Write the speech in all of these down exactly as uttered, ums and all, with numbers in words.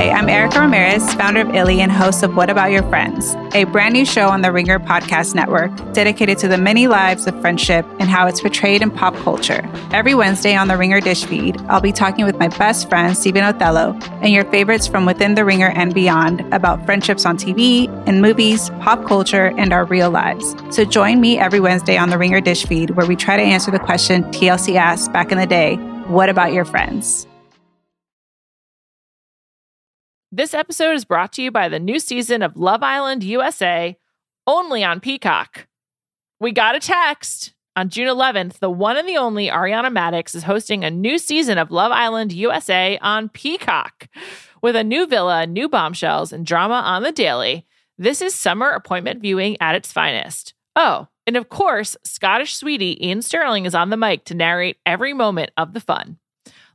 Hi, I'm Erica Ramirez, founder of Illy and host of What About Your Friends, a brand new show on the Ringer Podcast Network dedicated to the many lives of friendship and how it's portrayed in pop culture. Every Wednesday on the Ringer Dish Feed, I'll be talking with my best friend, Stephen Othello, and your favorites from within the Ringer and beyond about friendships on T V and movies, pop culture, and our real lives. So join me every Wednesday on the Ringer Dish Feed, where we try to answer the question T L C asked back in the day, what about your friends? This episode is brought to you by the new season of Love Island U S A, only on Peacock. We got a text. On June eleventh, the one and the only Ariana Madix is hosting a new season of Love Island U S A on Peacock. With a new villa, new bombshells, and drama on the daily, this is summer appointment viewing at its finest. Oh, and of course, Scottish sweetie Ian Sterling is on the mic to narrate every moment of the fun.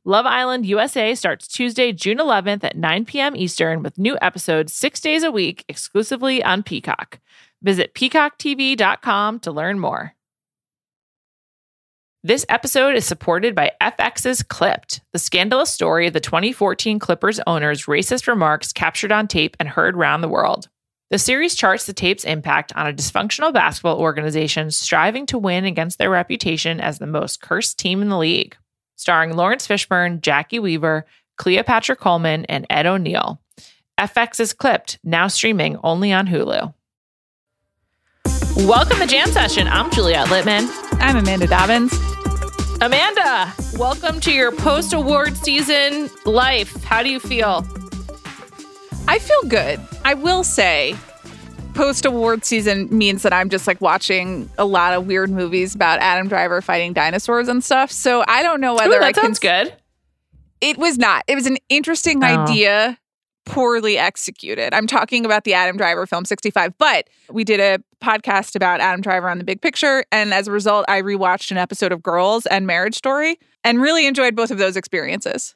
Love Island U S A starts Tuesday, June eleventh at nine p.m. Eastern with new episodes six days a week exclusively on Peacock. Visit peacock t v dot com to learn more. This episode is supported by F X's Clipped, the scandalous story of the twenty fourteen Clippers owner's racist remarks captured on tape and heard around the world. The series charts the tape's impact on a dysfunctional basketball organization striving to win against their reputation as the most cursed team in the league. Starring Lawrence Fishburne, Jackie Weaver, Cleopatra Coleman, and Ed O'Neill. F X is Clipped, now streaming only on Hulu. Welcome to Jam Session. I'm Juliette Littman. I'm Amanda Dobbins. Amanda, welcome to your post-award season life. How do you feel? I feel good. I will say post-award season means that I'm just like watching a lot of weird movies about Adam Driver fighting dinosaurs and stuff. So I don't know whether Ooh, that I sounds can... good. It was not. It was an interesting oh. idea, poorly executed. I'm talking about the Adam Driver film sixty-five, but we did a podcast about Adam Driver on The Big Picture. And as a result, I rewatched an episode of Girls and Marriage Story and really enjoyed both of those experiences.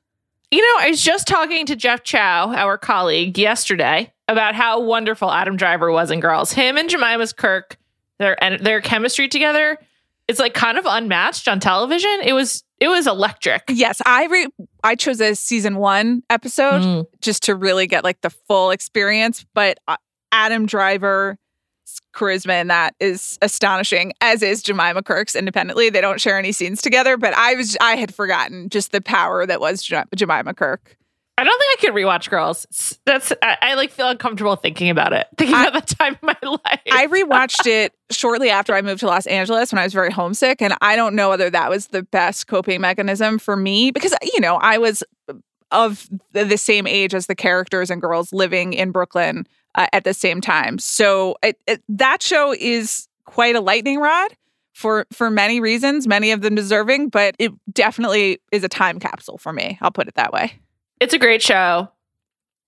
You know, I was just talking to Jeff Chow, our colleague, yesterday about how wonderful Adam Driver was in Girls. Him and Jemima Kirk, their their chemistry together, it's like kind of unmatched on television. It was it was electric. Yes, I re- I chose a season one episode mm. just to really get like the full experience. But Adam Driver's charisma in that is astonishing, as is Jemima Kirk's independently. They don't share any scenes together, but I was I had forgotten just the power that was Je- Jemima Kirk. I don't think I could rewatch Girls. That's I, I like feel uncomfortable thinking about it. Thinking I, about that time in my life. I rewatched it shortly after I moved to Los Angeles when I was very homesick, and I don't know whether that was the best coping mechanism for me because you know I was of the same age as the characters and Girls, living in Brooklyn uh, at the same time. So it, it, that show is quite a lightning rod for for many reasons, many of them deserving, but it definitely is a time capsule for me. I'll put it that way. It's a great show.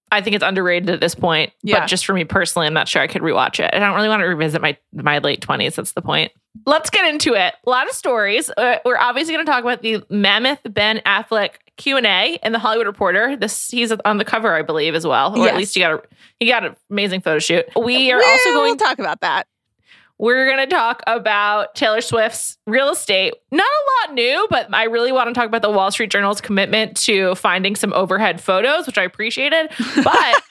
I think it's underrated at this point. Yeah. But just for me personally, I'm not sure I could rewatch it. I don't really want to revisit my, my late twenties. That's the point. Let's get into it. A lot of stories. Uh, we're obviously going to talk about the mammoth Ben Affleck Q and A in the Hollywood Reporter. This He's on the cover, I believe, as well. Or yes. At least he got, a, he got an amazing photo shoot. We are we'll also going to talk about that. We're going to talk about Taylor Swift's real estate. Not a lot new, but I really want to talk about the Wall Street Journal's commitment to finding some overhead photos, which I appreciated. But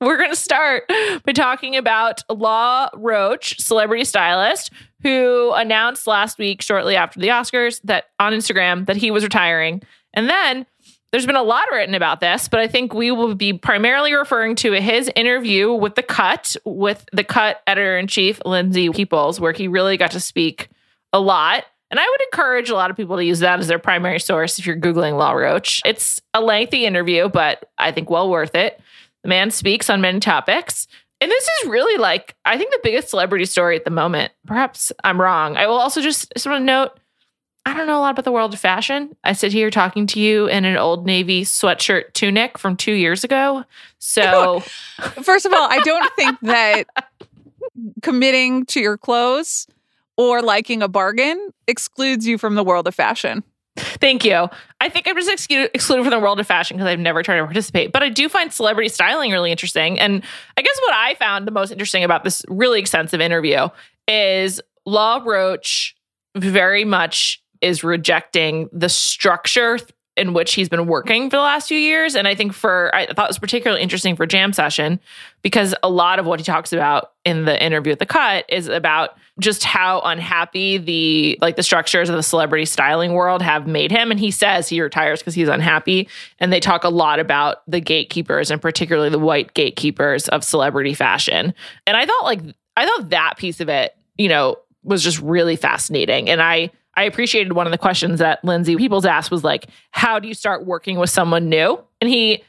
we're going to start by talking about Law Roach, celebrity stylist, who announced last week, shortly after the Oscars, that on Instagram that he was retiring. And then there's been a lot written about this, but I think we will be primarily referring to his interview with The Cut, with The Cut editor-in-chief, Lindsay Peoples, where he really got to speak a lot. And I would encourage a lot of people to use that as their primary source if you're Googling Law Roach. It's a lengthy interview, but I think well worth it. The man speaks on many topics. And this is really like, I think the biggest celebrity story at the moment. Perhaps I'm wrong. I will also just sort of note, I don't know a lot about the world of fashion. I sit here talking to you in an old Navy sweatshirt tunic from two years ago. So first of all, I don't think that committing to your clothes or liking a bargain excludes you from the world of fashion. Thank you. I think I'm just excluded, excluded from the world of fashion because I've never tried to participate. But I do find celebrity styling really interesting. And I guess what I found the most interesting about this really extensive interview is Law Roach very much is rejecting the structure in which he's been working for the last few years. And I think for, I thought it was particularly interesting for Jam Session because a lot of what he talks about in the interview at The Cut is about just how unhappy the, like the structures of the celebrity styling world have made him. And he says he retires because he's unhappy. And they talk a lot about the gatekeepers and particularly the white gatekeepers of celebrity fashion. And I thought like, I thought that piece of it, you know, was just really fascinating. And I, I appreciated one of the questions that Lindsay Peoples asked was like, how do you start working with someone new? And he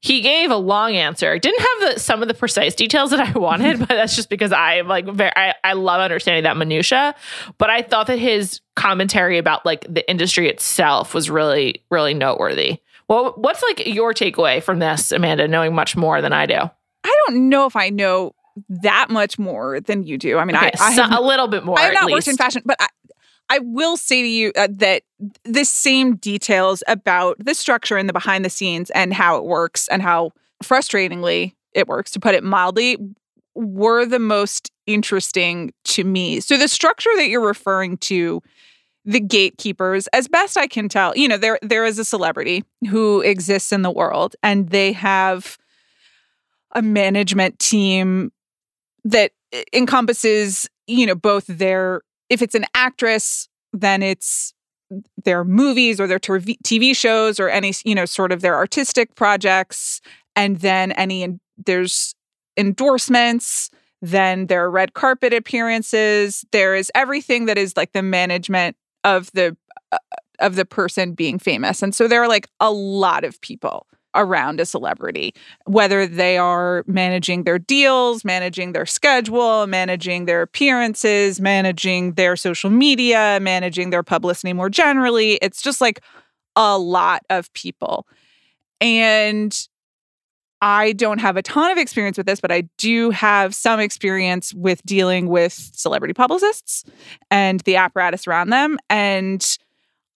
he gave a long answer. Didn't have the, some of the precise details that I wanted, but that's just because I am like very, I, I love understanding that minutia. But I thought that his commentary about like the industry itself was really, really noteworthy. Well, what's like your takeaway from this, Amanda, knowing much more than I do? I don't know if I know that much more than you do. I mean, okay, I, I so, have, a little bit more. I've not least. worked in fashion, but I, I will say to you uh, that the same details about the structure and the behind the scenes and how it works and how frustratingly it works, to put it mildly, were the most interesting to me. So the structure that you're referring to, the gatekeepers, as best I can tell, you know, there there is a celebrity who exists in the world and they have a management team that encompasses, you know, both their... If it's an actress, then it's their movies or their T V shows or any, you know, sort of their artistic projects. And then any, in, there's endorsements, then there are red carpet appearances. There is everything that is like the management of the, uh, of the person being famous. And so there are like a lot of people around a celebrity, whether they are managing their deals, managing their schedule, managing their appearances, managing their social media, managing their publicity more generally. It's just like a lot of people. And I don't have a ton of experience with this, but I do have some experience with dealing with celebrity publicists and the apparatus around them. And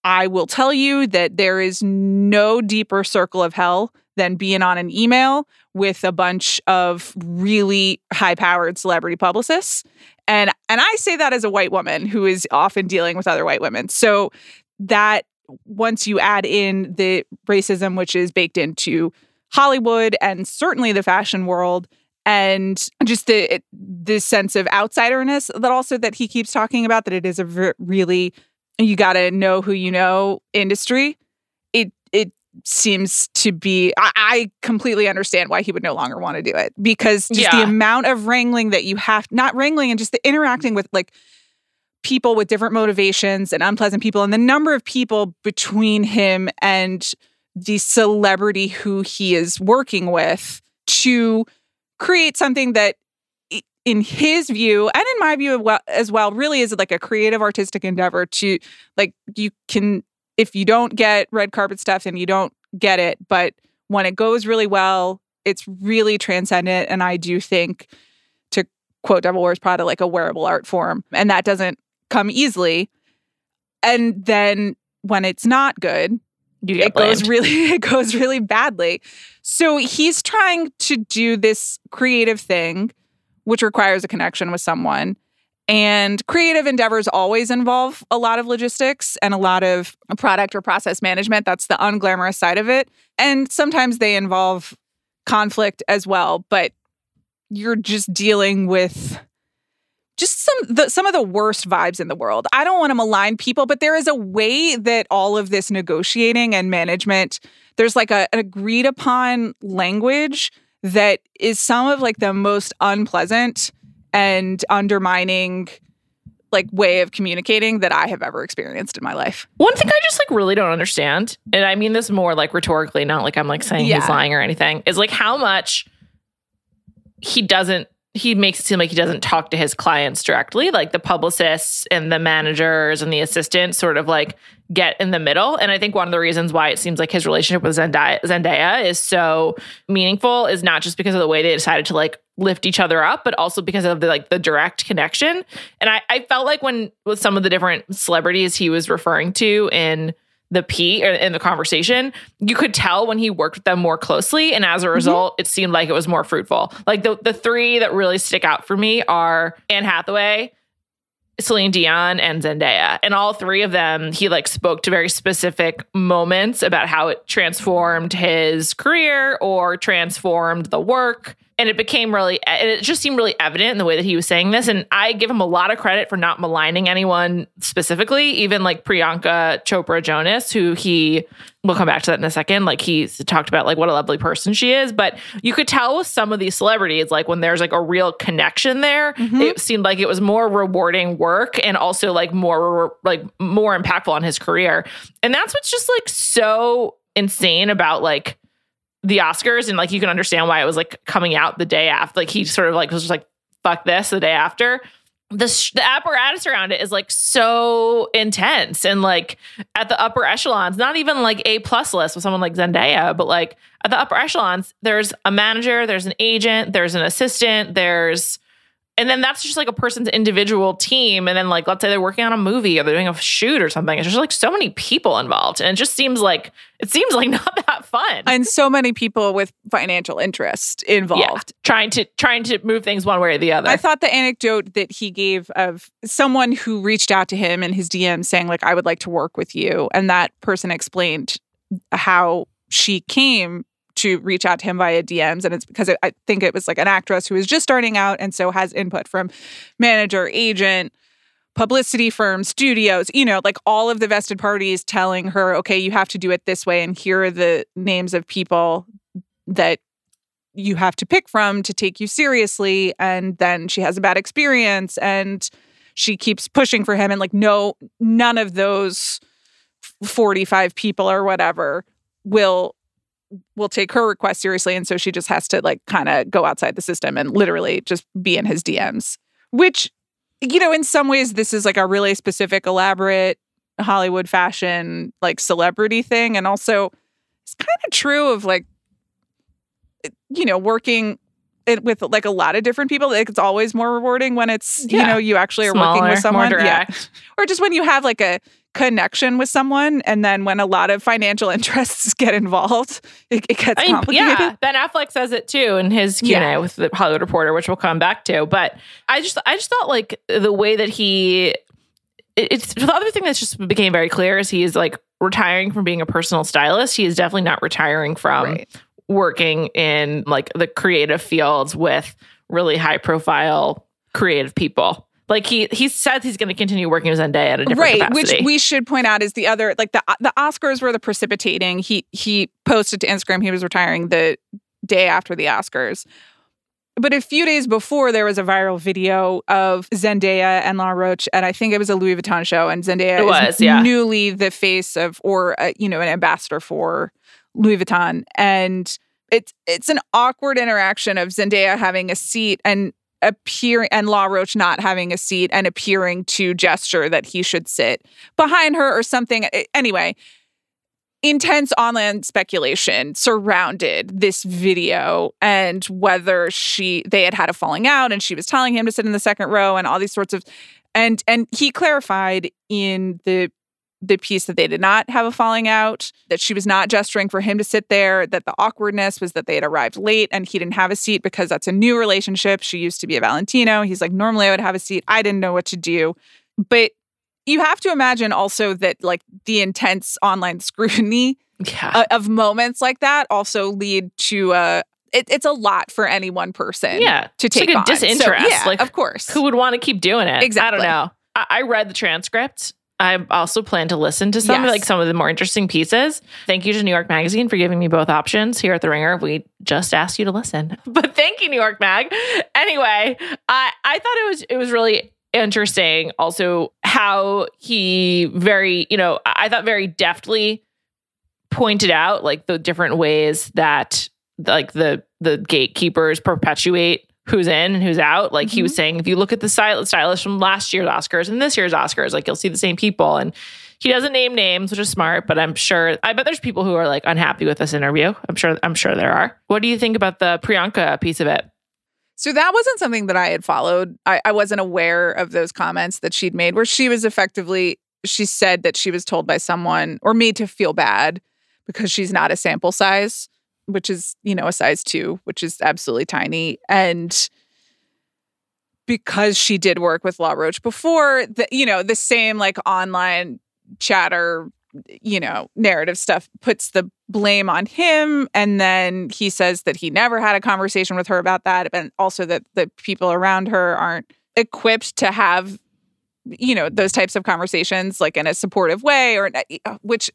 I will tell you that there is no deeper circle of hell than being on an email with a bunch of really high-powered celebrity publicists. And and I say that as a white woman who is often dealing with other white women. So that once you add in the racism, which is baked into Hollywood and certainly the fashion world, and just the this sense of outsiderness that also that he keeps talking about, that it is a v- really... you got to know who you know industry, it it seems to be... I, I completely understand why he would no longer want to do it, because just yeah. the amount of wrangling that you have... Not wrangling, and just the interacting with like people with different motivations and unpleasant people, and the number of people between him and the celebrity who he is working with to create something that... in his view, and in my view as well, really is like a creative artistic endeavor to, like, you can, if you don't get red carpet stuff, then you don't get it. But when it goes really well, it's really transcendent. And I do think, to quote Devil Wears Prada, like a wearable art form. And that doesn't come easily. And then when it's not good, it blamed. goes really, it goes really badly. So he's trying to do this creative thing, which requires a connection with someone. And creative endeavors always involve a lot of logistics and a lot of product or process management. That's the unglamorous side of it. And sometimes they involve conflict as well, but you're just dealing with just some the, some of the worst vibes in the world. I don't want to malign people, but there is a way that all of this negotiating and management, there's like a, an agreed upon language that is some of like the most unpleasant and undermining like way of communicating that I have ever experienced in my life. One thing I just like really don't understand, and I mean this more like rhetorically, not like I'm like saying yeah. he's lying or anything, is like how much he doesn't, he makes it seem like he doesn't talk to his clients directly. Like the publicists and the managers and the assistants sort of like get in the middle. And I think one of the reasons why it seems like his relationship with Zendaya, Zendaya is so meaningful is not just because of the way they decided to like lift each other up, but also because of the like the direct connection. And I, I felt like when with some of the different celebrities he was referring to in the P or in the conversation, you could tell when he worked with them more closely. And as a result, mm-hmm. it seemed like it was more fruitful. Like the the three that really stick out for me are Anne Hathaway, Celine Dion and Zendaya. And all three of them, he like spoke to very specific moments about how it transformed his career or transformed the work. And it became really, and it just seemed really evident in the way that he was saying this. And I give him a lot of credit for not maligning anyone specifically, even like Priyanka Chopra Jonas, who he, we'll come back to that in a second. Like he's talked about like what a lovely person she is, but you could tell with some of these celebrities, like when there's like a real connection there, mm-hmm. it seemed like it was more rewarding work and also like more, like more impactful on his career. And that's what's just like so insane about like the Oscars, and like you can understand why it was like coming out the day after. Like he sort of like was just like fuck this the day after. The sh- the apparatus around it is like so intense, and like at the upper echelons, not even like A plus list with someone like Zendaya, but like at the upper echelons, there's a manager, there's an agent, there's an assistant, there's, and then that's just like a person's individual team. And then like let's say they're working on a movie or they're doing a shoot or something. It's just like so many people involved, and it just seems like it seems like not that fun. And so many people with financial interest involved, yeah, trying to trying to move things one way or the other. I thought the anecdote that he gave of someone who reached out to him in his D M saying like I would like to work with you, and that person explained how she came to reach out to him via D Ms. And it's because it, I think it was like an actress who is just starting out and so has input from manager, agent, publicity firm, studios, you know, like all of the vested parties telling her, okay, you have to do it this way. And here are the names of people that you have to pick from to take you seriously. And then she has a bad experience and she keeps pushing for him. And like, no, none of those forty-five people or whatever will will take her request seriously. And so she just has to like kind of go outside the system and literally just be in his D Ms, which, you know, in some ways this is like a really specific, elaborate Hollywood fashion, like celebrity thing. And also it's kind of true of like, you know, working it with like a lot of different people. Like it's always more rewarding when it's, yeah. you know, you actually are Smaller, working with someone. More direct. Yeah. Or just when you have like a connection with someone, and then when a lot of financial interests get involved, it, it gets I mean, complicated. Yeah, Ben Affleck says it too in his Q and A yeah. with the Hollywood Reporter, which we'll come back to. But I just, I just thought like the way that he, it, it's the other thing that's just became very clear is he is like retiring from being a personal stylist. He is definitely not retiring from right. working in like the creative fields with really high profile creative people. Like he he says he's going to continue working with Zendaya at a different right, capacity. Which we should point out is the other, like the the Oscars were the precipitating. He he posted to Instagram he was retiring the day after the Oscars. But a few days before, there was a viral video of Zendaya and Law Roach, and I think it was a Louis Vuitton show, and Zendaya it was, is yeah. newly the face of, or uh, you know, an ambassador for Louis Vuitton. And it's it's an awkward interaction of Zendaya having a seat and appearing and Law Roach not having a seat and appearing to gesture that he should sit behind her or something. Anyway, intense online speculation surrounded this video and whether she they had had a falling out and she was telling him to sit in the second row and all these sorts of and and he clarified in the the piece that they did not have a falling out, that she was not gesturing for him to sit there, that the awkwardness was that they had arrived late and he didn't have a seat because that's a new relationship. She used to be a Valentino. He's like, normally I would have a seat. I didn't know what to do. But you have to imagine also that like the intense online scrutiny yeah. of moments like that also lead to a, It, it's a lot for any one person yeah. to take on. It's like a on. disinterest. So, yeah, like, of course. Who would want to keep doing it? Exactly. I don't know. I, I read the transcript. I also plan to listen to some yes. like some of the more interesting pieces. Thank you to New York Magazine for giving me both options. Here at The Ringer, we just asked you to listen. But thank you, New York Mag. Anyway, I, I thought it was it was really interesting also how he very, you know, I thought very deftly pointed out like the different ways that like the the gatekeepers perpetuate who's in and who's out. Like mm-hmm. he was saying, if you look at the stylists from last year's Oscars and this year's Oscars, like you'll see the same people. And he doesn't name names, which is smart, but I'm sure, I bet there's people who are like unhappy with this interview. I'm sure, I'm sure there are. What do you think about the Priyanka piece of it? So that wasn't something that I had followed. I, I wasn't aware of those comments that she'd made where she was effectively, she said that she was told by someone or made to feel bad because she's not a sample size, which is, you know, a size two, which is absolutely tiny. And because she did work with Law Roach before, the, you know, the same like online chatter, you know, narrative stuff puts the blame on him. And then he says that he never had a conversation with her about that. And also that the people around her aren't equipped to have, you know, those types of conversations like in a supportive way, or which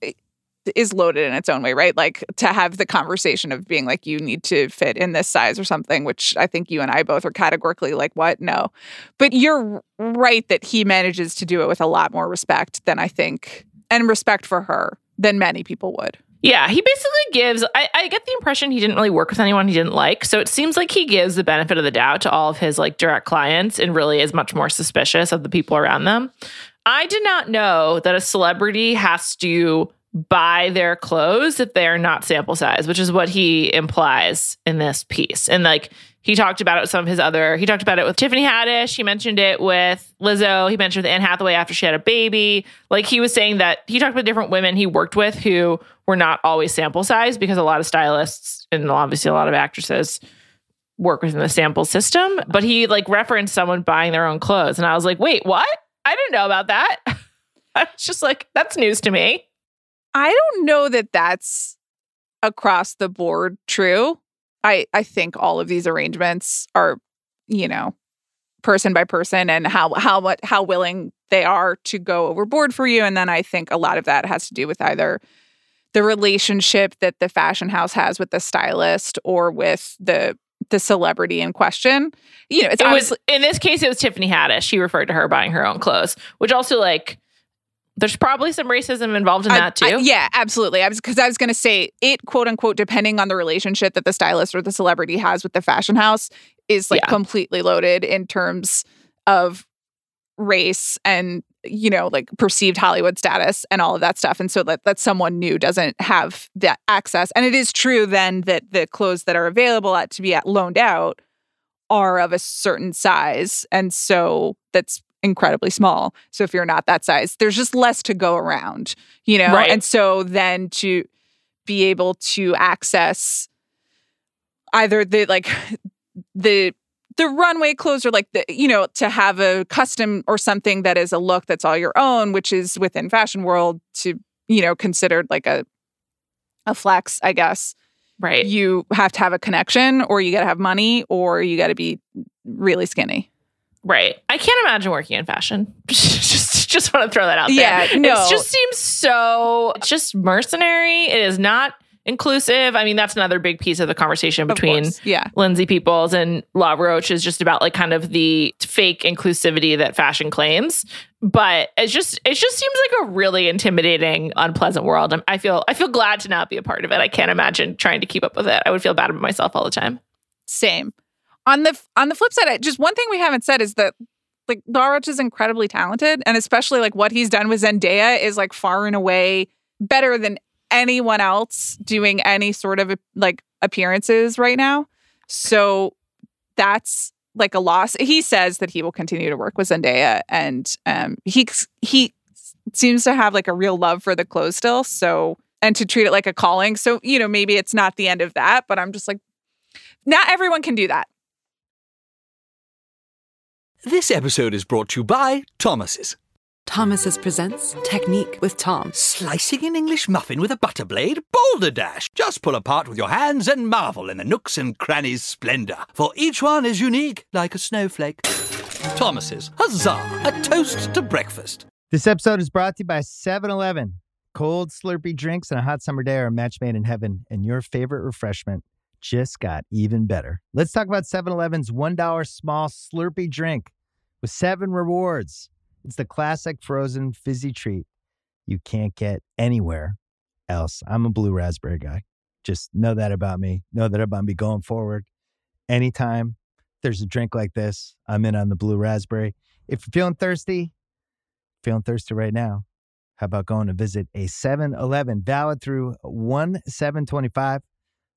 is loaded in its own way, right? Like to have the conversation of being like, you need to fit in this size or something, which I think you and I both are categorically like, what? No. But you're right that he manages to do it with a lot more respect than I think, and respect for her than many people would. Yeah, he basically gives, I, I get the impression he didn't really work with anyone he didn't like. So it seems like he gives the benefit of the doubt to all of his like direct clients and really is much more suspicious of the people around them. I did not know that a celebrity has to buy their clothes if they are not sample size, which is what he implies in this piece. And like he talked about it with some of his other, he talked about it with Tiffany Haddish. He mentioned it with Lizzo. He mentioned it with Anne Hathaway after she had a baby. Like he was saying that he talked about different women he worked with who were not always sample size, because a lot of stylists and obviously a lot of actresses work within the sample system. But he like referenced someone buying their own clothes. And I was like, wait, what? I didn't know about that. I was just like, that's news to me. I don't know that that's across the board true. I, I think all of these arrangements are, you know, person by person and how how what how willing they are to go overboard for you. And then I think a lot of that has to do with either the relationship that the fashion house has with the stylist or with the the celebrity in question. You know, it's it was in this case it was Tiffany Haddish. She referred to her buying her own clothes, which also like. There's probably some racism involved in I, that, too. I, yeah, absolutely. I was because I was going to say it, quote unquote, depending on the relationship that the stylist or the celebrity has with the fashion house is like yeah. completely loaded in terms of race and, you know, like perceived Hollywood status and all of that stuff. And so that, that someone new doesn't have that access. And it is true then that the clothes that are available at, to be at, loaned out are of a certain size. And so that's incredibly small. So if you're not that size, there's just less to go around, you know? Right. And so then to be able to access either the, like the, the runway clothes or like the, you know, to have a custom or something that is a look that's all your own, which is within fashion world to, you know, considered like a, a flex, I guess. Right. You have to have a connection or you got to have money or you got to be really skinny. Right. I can't imagine working in fashion. just just want to throw that out there. Yeah, no. It just seems so it's just mercenary. It is not inclusive. I mean, that's another big piece of the conversation between yeah. Lindsay Peoples and Law Roach is just about like kind of the fake inclusivity that fashion claims. But it's just it just seems like a really intimidating, unpleasant world. I feel I feel glad to not be a part of it. I can't imagine trying to keep up with it. I would feel bad about myself all the time. Same. On the on the flip side, just one thing we haven't said is that like Law Roach is incredibly talented, and especially like what he's done with Zendaya is like far and away better than anyone else doing any sort of like appearances right now. So that's like a loss. He says that he will continue to work with Zendaya, and um, he he seems to have like a real love for the clothes still. So and to treat it like a calling. So you know maybe it's not the end of that, but I'm just like not everyone can do that. This episode is brought to you by Thomas's. Thomas's presents Technique with Tom. Slicing an English muffin with a butter blade? Boulder Dash! Just pull apart with your hands and marvel in the nooks and crannies' splendour, for each one is unique like a snowflake. Thomas's. Huzzah! A toast to breakfast. This episode is brought to you by seven eleven. Cold, slurpy drinks and a hot summer day are a match made in heaven, and your favorite refreshment just got even better. Let's talk about seven eleven's one dollar small Slurpee drink with seven rewards. It's the classic frozen fizzy treat you can't get anywhere else. I'm a blue raspberry guy. Just know that about me. Know that about me going forward. Anytime there's a drink like this, I'm in on the blue raspberry. If you're feeling thirsty, feeling thirsty right now, how about going to visit a seven eleven valid through one seven twenty-five?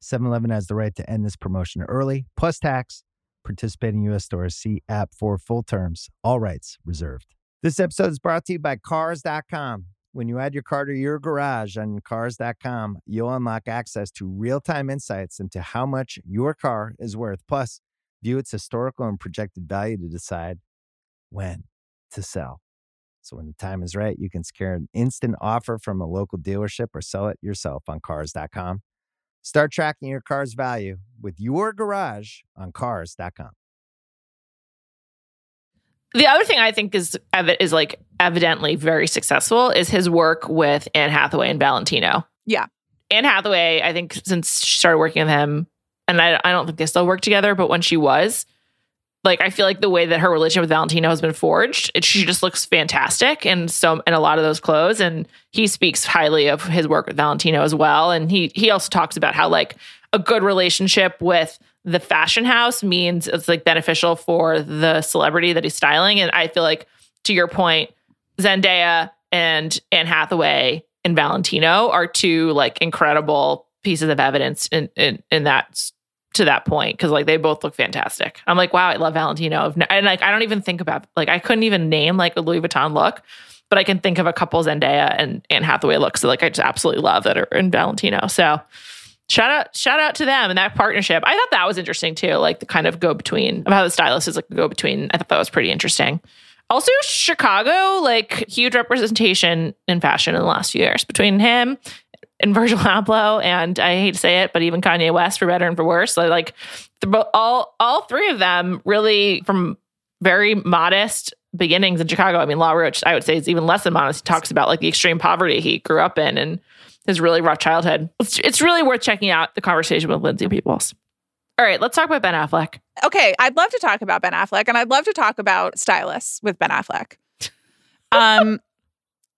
seven eleven has the right to end this promotion early, plus tax. Participating U S stores. See app for full terms. All rights reserved. This episode is brought to you by Cars dot com. When you add your car to your garage on Cars dot com, you'll unlock access to real-time insights into how much your car is worth, plus view its historical and projected value to decide when to sell. So when the time is right, you can secure an instant offer from a local dealership or sell it yourself on cars dot com. Start tracking your car's value with your garage on cars dot com. The other thing I think is is like evidently very successful is his work with Anne Hathaway and Valentino. Yeah. Anne Hathaway, I think since she started working with him, and I, I don't think they still work together, but when she was, like, I feel like the way that her relationship with Valentino has been forged, it, she just looks fantastic in so in a lot of those clothes. And he speaks highly of his work with Valentino as well. And he he also talks about how like a good relationship with the fashion house means it's like beneficial for the celebrity that he's styling. And I feel like, to your point, Zendaya and Anne Hathaway and Valentino are two like incredible pieces of evidence in in, in that. To that point, because like they both look fantastic. I'm like, wow, I love Valentino, and like I don't even think about like I couldn't even name like a Louis Vuitton look, but I can think of a couple Zendaya and Anne Hathaway looks that like I just absolutely love that are in Valentino. So shout out, shout out to them and that partnership. I thought that was interesting too, like the kind of go between of how the stylist is like a go between. I thought that was pretty interesting. Also, Chicago, like huge representation in fashion in the last few years between him and Virgil Abloh, and I hate to say it, but even Kanye West, for better and for worse. So like the, all all three of them really from very modest beginnings in Chicago. I mean, Law Roach, I would say, is even less than modest. He talks about like the extreme poverty he grew up in and his really rough childhood. It's, it's really worth checking out the conversation with Lindsay Peoples. All right, let's talk about Ben Affleck. Okay, I'd love to talk about Ben Affleck, and I'd love to talk about stylists with Ben Affleck. Um.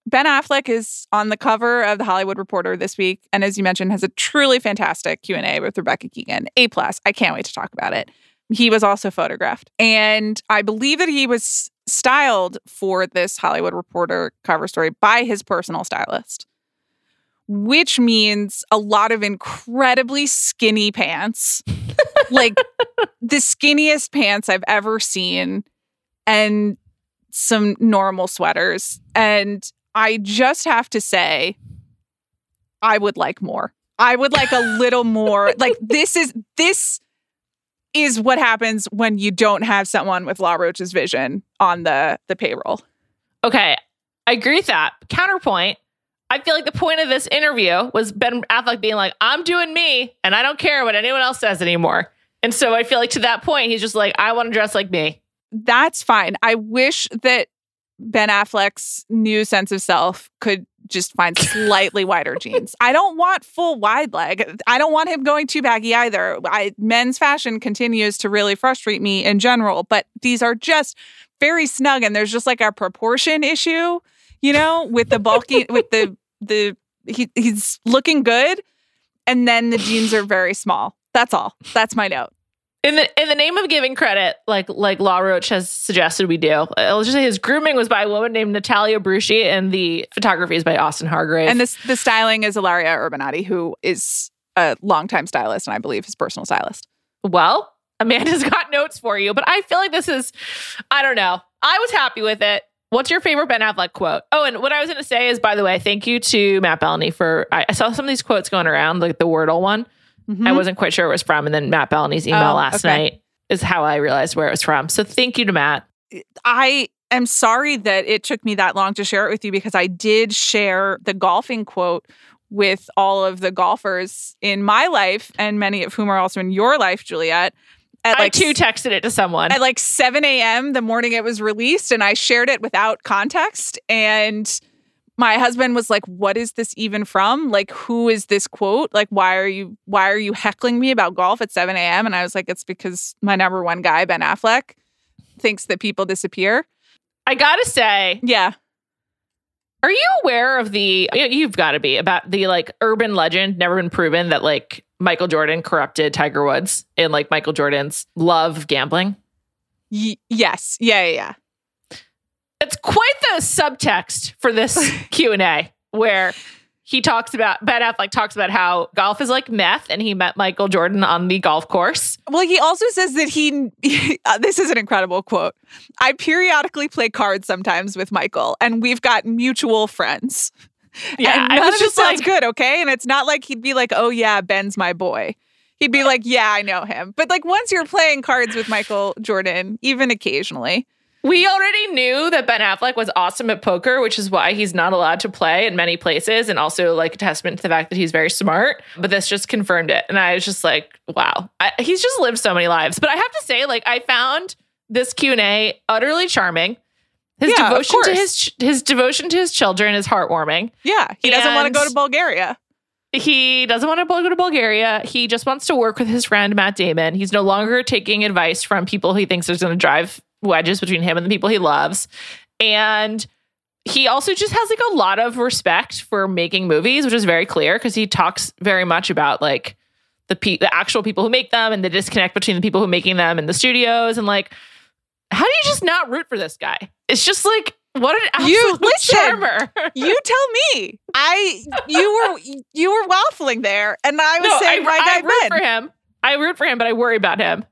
Ben Affleck is on the cover of The Hollywood Reporter this week, and as you mentioned, has a truly fantastic Q and A with Rebecca Keegan. A plus. I can't wait to talk about it. He was also photographed. And I believe that he was styled for this Hollywood Reporter cover story by his personal stylist, which means a lot of incredibly skinny pants, like the skinniest pants I've ever seen, and some normal sweaters. And I just have to say, I would like more. I would like a little more. Like, this is this is what happens when you don't have someone with La Roche's vision on the, the payroll. Okay, I agree with that. Counterpoint, I feel like the point of this interview was Ben Affleck being like, I'm doing me, and I don't care what anyone else says anymore. And so I feel like to that point, he's just like, I want to dress like me. That's fine. I wish that Ben Affleck's new sense of self could just find slightly wider jeans. I don't want full wide leg. I don't want him going too baggy either. I, men's fashion continues to really frustrate me in general, but these are just very snug, and there's just like a proportion issue, you know, with the bulky, with the, the he, he's looking good, and then the jeans are very small. That's all. That's my note. In the in the name of giving credit, like like Law Roach has suggested we do, I'll just say his grooming was by a woman named Natalia Bruschi, and the photography is by Austin Hargrave. And this, the styling is Ilaria Urbanati, who is a longtime stylist and I believe his personal stylist. Well, Amanda's got notes for you, but I feel like this is, I don't know. I was happy with it. What's your favorite Ben Affleck quote? Oh, and what I was going to say is, by the way, thank you to Matt Bellany for, I, I saw some of these quotes going around, like the Wordle one. Mm-hmm. I wasn't quite sure it was from. And then Matt Bellany's email oh, last okay. night is how I realized where it was from. So thank you to Matt. I am sorry that it took me that long to share it with you, because I did share the golfing quote with all of the golfers in my life, and many of whom are also in your life, Juliet. At I like, too texted it to someone. At like seven a.m. the morning it was released, and I shared it without context. And my husband was like, what is this even from? Like, who is this quote? Like, why are you why are you heckling me about golf at seven a.m.? And I was like, it's because my number one guy, Ben Affleck, thinks that people disappear. I gotta say. Yeah. Are you aware of the, you've got to be, about the like urban legend, never been proven, that like Michael Jordan corrupted Tiger Woods in like Michael Jordan's love of gambling? Y- yes. Yeah, yeah, yeah. It's quite the subtext for this Q and A, where he talks about, Ben Affleck talks about how golf is like meth, and he met Michael Jordan on the golf course. Well, he also says that he, he uh, this is an incredible quote. I periodically play cards sometimes with Michael, and we've got mutual friends. Yeah. And none of this sounds like, good, okay? And it's not like he'd be like, oh yeah, Ben's my boy. he'd be like, yeah, I know him. But like once you're playing cards with Michael Jordan, even occasionally. We already knew that Ben Affleck was awesome at poker, which is why he's not allowed to play in many places, and also like a testament to the fact that he's very smart. But this just confirmed it. And I was just like, wow, I, he's just lived so many lives. But I have to say, like, I found this Q and A utterly charming. His yeah, devotion to his his devotion to his children is heartwarming. Yeah, he doesn't want to go to Bulgaria. He doesn't want to go to Bulgaria. He just wants to work with his friend Matt Damon. He's no longer taking advice from people he thinks is going to drive wedges between him and the people he loves. And he also just has like a lot of respect for making movies, which is very clear because he talks very much about like the pe- the actual people who make them and the disconnect between the people who are making them and the studios. And like, how do you just not root for this guy? It's just like, what an absolute you, listen, charmer. You tell me. I you were you were waffling there, and I was no, saying I, right I, I root then. for him. I root for him, but I worry about him.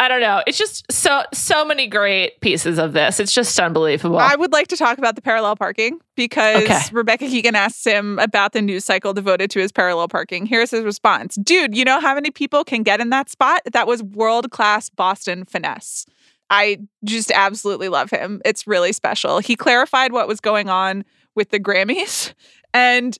I don't know. It's just so so many great pieces of this. It's just unbelievable. I would like to talk about the parallel parking because okay. Rebecca Keegan asks him about the news cycle devoted to his parallel parking. Here's his response. Dude, you know how many people can get in that spot? That was world-class Boston finesse. I just absolutely love him. It's really special. He clarified what was going on with the Grammys, and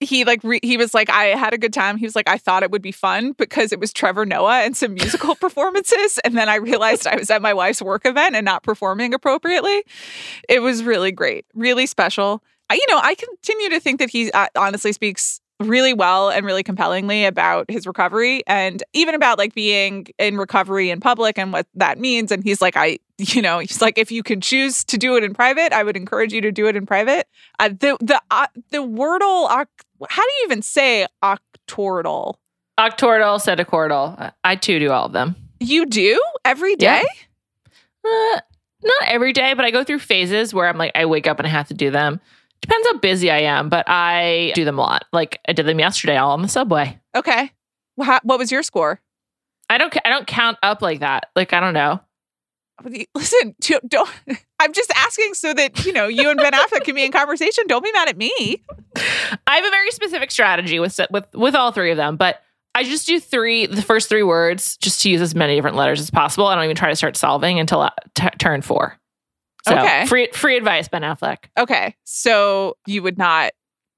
he like re- he was like, I had a good time. He was like, I thought it would be fun because it was Trevor Noah and some musical performances, and then I realized I was at my wife's work event and not performing appropriately. It was really great, really special. I, you know, I continue to think that he uh, honestly speaks really well and really compellingly about his recovery and even about like being in recovery in public and what that means. And he's like, I, you know, he's like, if you could choose to do it in private, I would encourage you to do it in private. Uh, the the uh, the Wordle, uh, how do you even say octortle? Octortle, setacortal. I too do all of them. You do every day? Yeah. Uh, not every day, but I go through phases where I'm like, I wake up and I have to do them. Depends how busy I am, but I do them a lot. Like I did them yesterday, all on the subway. Okay, how, what was your score? I don't. I don't count up like that. Like I don't know. Listen, don't. I'm just asking so that you know you and Ben Affleck can be in conversation. Don't be mad at me. I have a very specific strategy with with with all three of them, but I just do three. The first three words, just to use as many different letters as possible. I don't even try to start solving until I t- turn four. So, okay. Free free advice, Ben Affleck. Okay. So you would not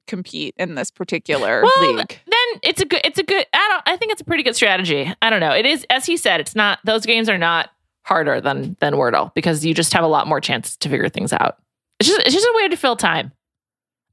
compete in this particular well, league. Then it's a good it's a good I don't I think it's a pretty good strategy. I don't know. It is, as he said, it's not those games are not harder than than Wordle because you just have a lot more chances to figure things out. It's just it's just a way to fill time.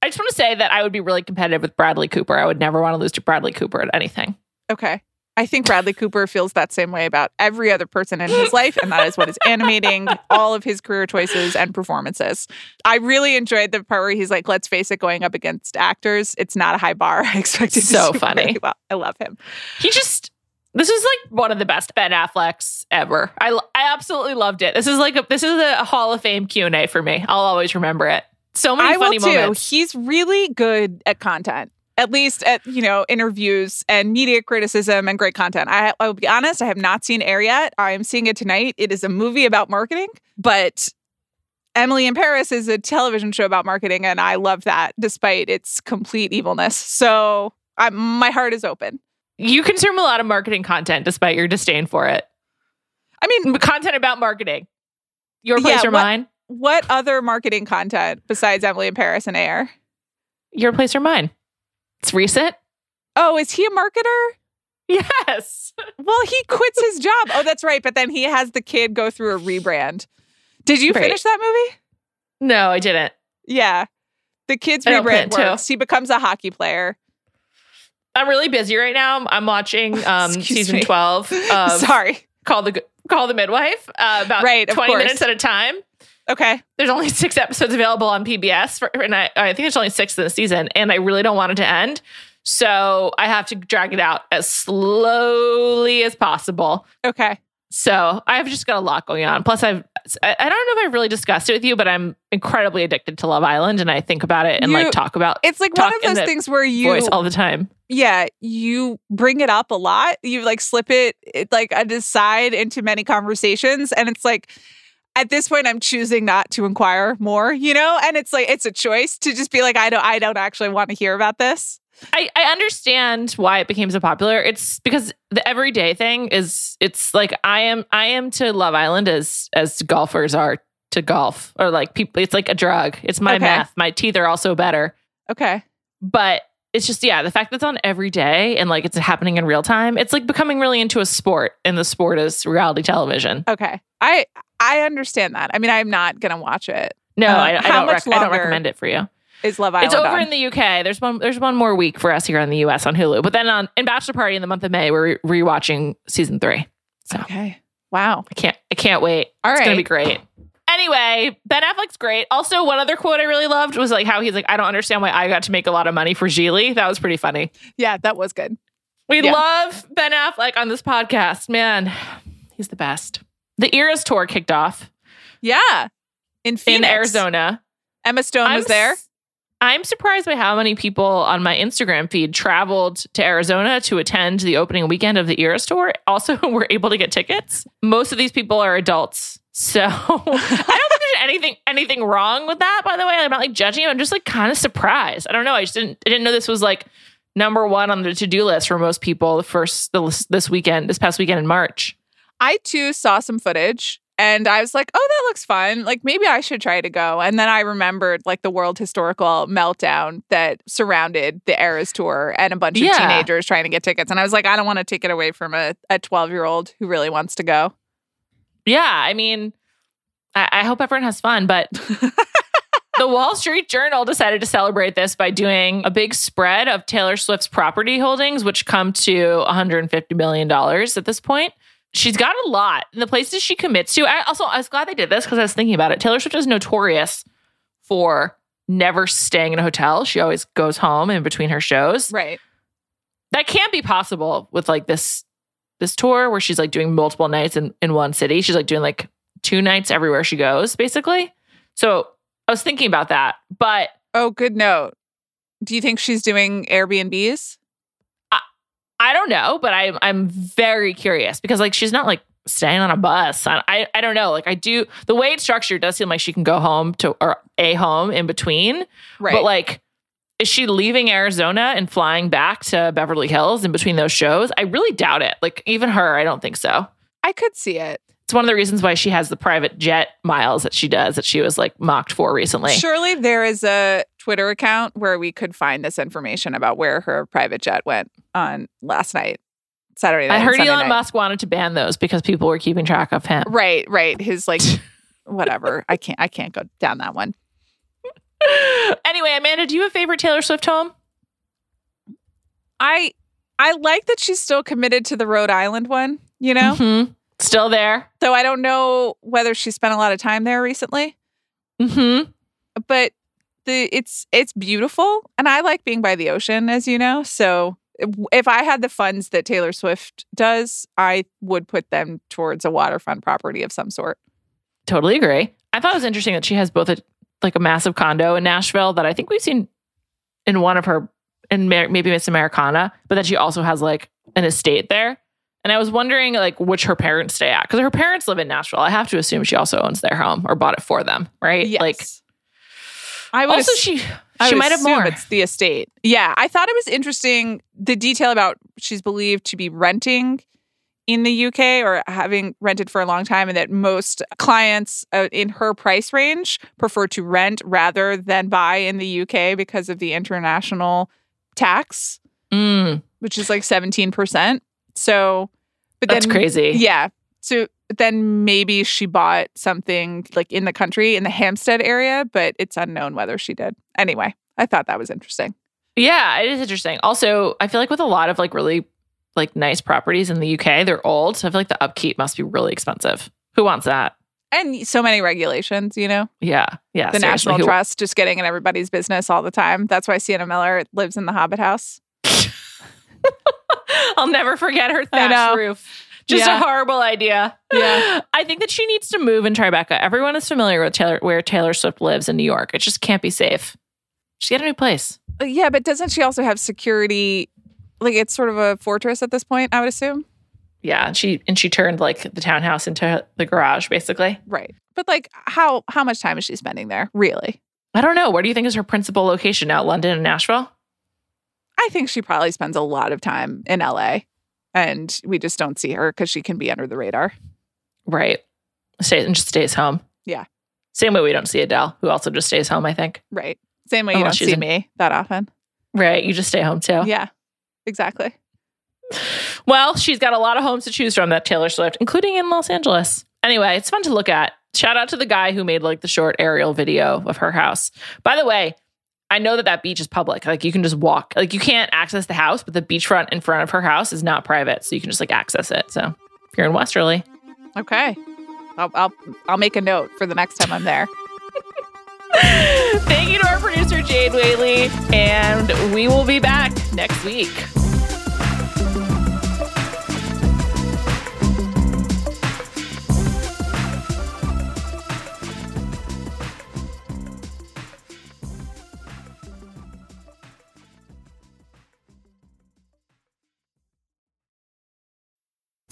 I just want to say that I would be really competitive with Bradley Cooper. I would never want to lose to Bradley Cooper at anything. Okay. I think Bradley Cooper feels that same way about every other person in his life, and that is what is animating all of his career choices and performances. I really enjoyed the part where he's like, let's face it, going up against actors, it's not a high bar. I expected to so funny. Really well. I love him. He just, this is like one of the best Ben Afflecks ever. I, I absolutely loved it. This is like, a, this is a Hall of Fame Q and A for me. I'll always remember it. So many I funny will moments. Too. He's really good at content. At least at, you know, interviews and media criticism and great content. I, I will be honest, I have not seen Air yet. I am seeing it tonight. It is a movie about marketing, but Emily in Paris is a television show about marketing, and I love that despite its complete evilness. So I, my heart is open. You consume a lot of marketing content despite your disdain for it. I mean, content about marketing. Your place yeah, or what, mine? What other marketing content besides Emily in Paris and Air? Your place or mine? It's recent. Oh, is he a marketer? Yes. Well, he quits his job. Oh, that's right. But then he has the kid go through a rebrand. Did you right. finish that movie? No, I didn't. Yeah. The kid's I rebrand works. Too. He becomes a hockey player. I'm really busy right now. I'm watching um, season me. twelve of Sorry. Call the Call the Midwife uh, about right, twenty minutes at a time. Okay. There's only six episodes available on P B S, for, and I, I think there's only six in the season, and I really don't want it to end. So I have to drag it out as slowly as possible. Okay. So I've just got a lot going on. Plus, I've, I I don't know if I've really discussed it with you, but I'm incredibly addicted to Love Island, and I think about it and you, like talk about it. It's like one of those things where you voice all the time. Yeah, you bring it up a lot. You like slip it, it like aside into many conversations, and it's like, at this point, I'm choosing not to inquire more, you know? And it's like, it's a choice to just be like, I don't I don't actually want to hear about this. I, I understand why it became so popular. It's because the everyday thing is, it's like I am I am to Love Island as as golfers are to golf, or like people. It's like a drug. It's my okay. math. My teeth are also better. Okay, but it's just yeah, the fact that it's on every day and like it's happening in real time. It's like becoming really into a sport, and the sport is reality television. Okay, I I understand that. I mean, I'm not gonna watch it. No, um, I, I don't. Rec- I don't recommend it for you. Is Love Island? It's over on? In the U K. There's one. There's one more week for us here in the U S on Hulu. But then on in Bachelor Party in the month of May, we're re- rewatching season three. So. Okay. Wow. I can't. I can't wait. All right. It's gonna be great. Anyway, Ben Affleck's great. Also, one other quote I really loved was like how he's like, I don't understand why I got to make a lot of money for Gigli. That was pretty funny. Yeah, that was good. We yeah. love Ben Affleck on this podcast. Man, he's the best. The Eras Tour kicked off. Yeah. In Phoenix. In Arizona. Emma Stone I'm was there. I'm surprised by how many people on my Instagram feed traveled to Arizona to attend the opening weekend of the Eras Tour. Also, were able to get tickets. Most of these people are adults. So I don't think there's anything anything wrong with that, by the way. I'm not like judging him. I'm just like kind of surprised. I don't know. I just didn't I didn't know this was like number one on the to-do list for most people the first the, this weekend, this past weekend in March. I too saw some footage. And I was like, oh, that looks fun. Like, maybe I should try to go. And then I remembered, like, the world historical meltdown that surrounded the Eras Tour and a bunch yeah. of teenagers trying to get tickets. And I was like, I don't want to take it away from a twelve-year-old who really wants to go. Yeah, I mean, I, I hope everyone has fun. But the Wall Street Journal decided to celebrate this by doing a big spread of Taylor Swift's property holdings, which come to one hundred fifty million dollars at this point. She's got a lot in the places she commits to. I also, I was glad they did this because I was thinking about it. Taylor Swift is notorious for never staying in a hotel. She always goes home in between her shows. Right. That can't be possible with like this this tour where she's like doing multiple nights in, in one city. She's like doing like two nights everywhere she goes, basically. So I was thinking about that. But oh, good note. Do you think she's doing Airbnbs? I don't know, but I'm I'm very curious because like she's not like staying on a bus. I, I I don't know. Like I do the way it's structured does seem like she can go home to or a home in between. Right. But like, is she leaving Arizona and flying back to Beverly Hills in between those shows? I really doubt it. Like even her, I don't think so. I could see it. It's one of the reasons why she has the private jet miles that she does that she was like mocked for recently. Surely there is a Twitter account where we could find this information about where her private jet went on last night, Saturday night. I heard Elon Musk wanted to ban those because people were keeping track of him. Right, right. His like, whatever. I can't. I can't go down that one. Anyway, Amanda, do you have a favorite Taylor Swift home? I I like that she's still committed to the Rhode Island one. You know, mm-hmm. still there. Though I don't know whether she spent a lot of time there recently. Mm-hmm. But. The, it's it's beautiful, and I like being by the ocean, as you know. So if I had the funds that Taylor Swift does, I would put them towards a waterfront property of some sort. Totally agree. I thought it was interesting that she has both a like a massive condo in Nashville that I think we've seen in one of her, in Mer- maybe Miss Americana, but that she also has like an estate there. And I was wondering like which her parents stay at, because her parents live in Nashville. I have to assume she also owns their home or bought it for them, right? Yes. Like, I would also, ass- she, she I would might have more. It's the estate. Yeah. I thought it was interesting, the detail about she's believed to be renting in the U K or having rented for a long time, and that most clients uh, in her price range prefer to rent rather than buy in the U K because of the international tax, mm. which is like seventeen percent. So, but that's then, crazy. Yeah. So, then maybe she bought something like in the country, in the Hampstead area, but it's unknown whether she did. Anyway, I thought that was interesting. Yeah, it is interesting. Also, I feel like with a lot of like really like nice properties in the U K, they're old. So I feel like the upkeep must be really expensive. Who wants that? And so many regulations, you know? Yeah, yeah. The National Who- Trust just getting in everybody's business all the time. That's why Sienna Miller lives in the Hobbit house. I'll never forget her thatched roof. Just yeah. a horrible idea. Yeah. I think that she needs to move in Tribeca. Everyone is familiar with Taylor, where Taylor Swift lives in New York. It just can't be safe. She's got a new place. Yeah, but doesn't she also have security? Like, it's sort of a fortress at this point, I would assume. Yeah, and she and she turned, like, the townhouse into the garage, basically. Right. But, like, how, how much time is she spending there, really? I don't know. What do you think is her principal location now, London and Nashville? I I think she probably spends a lot of time in L A and we just don't see her because she can be under the radar. Right. Stays and just stays home. Yeah. Same way we don't see Adele, who also just stays home, I think. Right. Same way Unless you don't see in- me that often. Right. You just stay home too. Yeah, exactly. Well, she's got a lot of homes to choose from, that Taylor Swift, including in Los Angeles. Anyway, it's fun to look at. Shout out to the guy who made like the short aerial video of her house. By the way, I know that that beach is public. Like you can just walk. Like you can't access the house, but the beachfront in front of her house is not private. So you can just like access it. So if you're in Westerly. Okay. I'll I'll, I'll make a note for the next time I'm there. Thank you to our producer, Jade Whaley. And we will be back next week.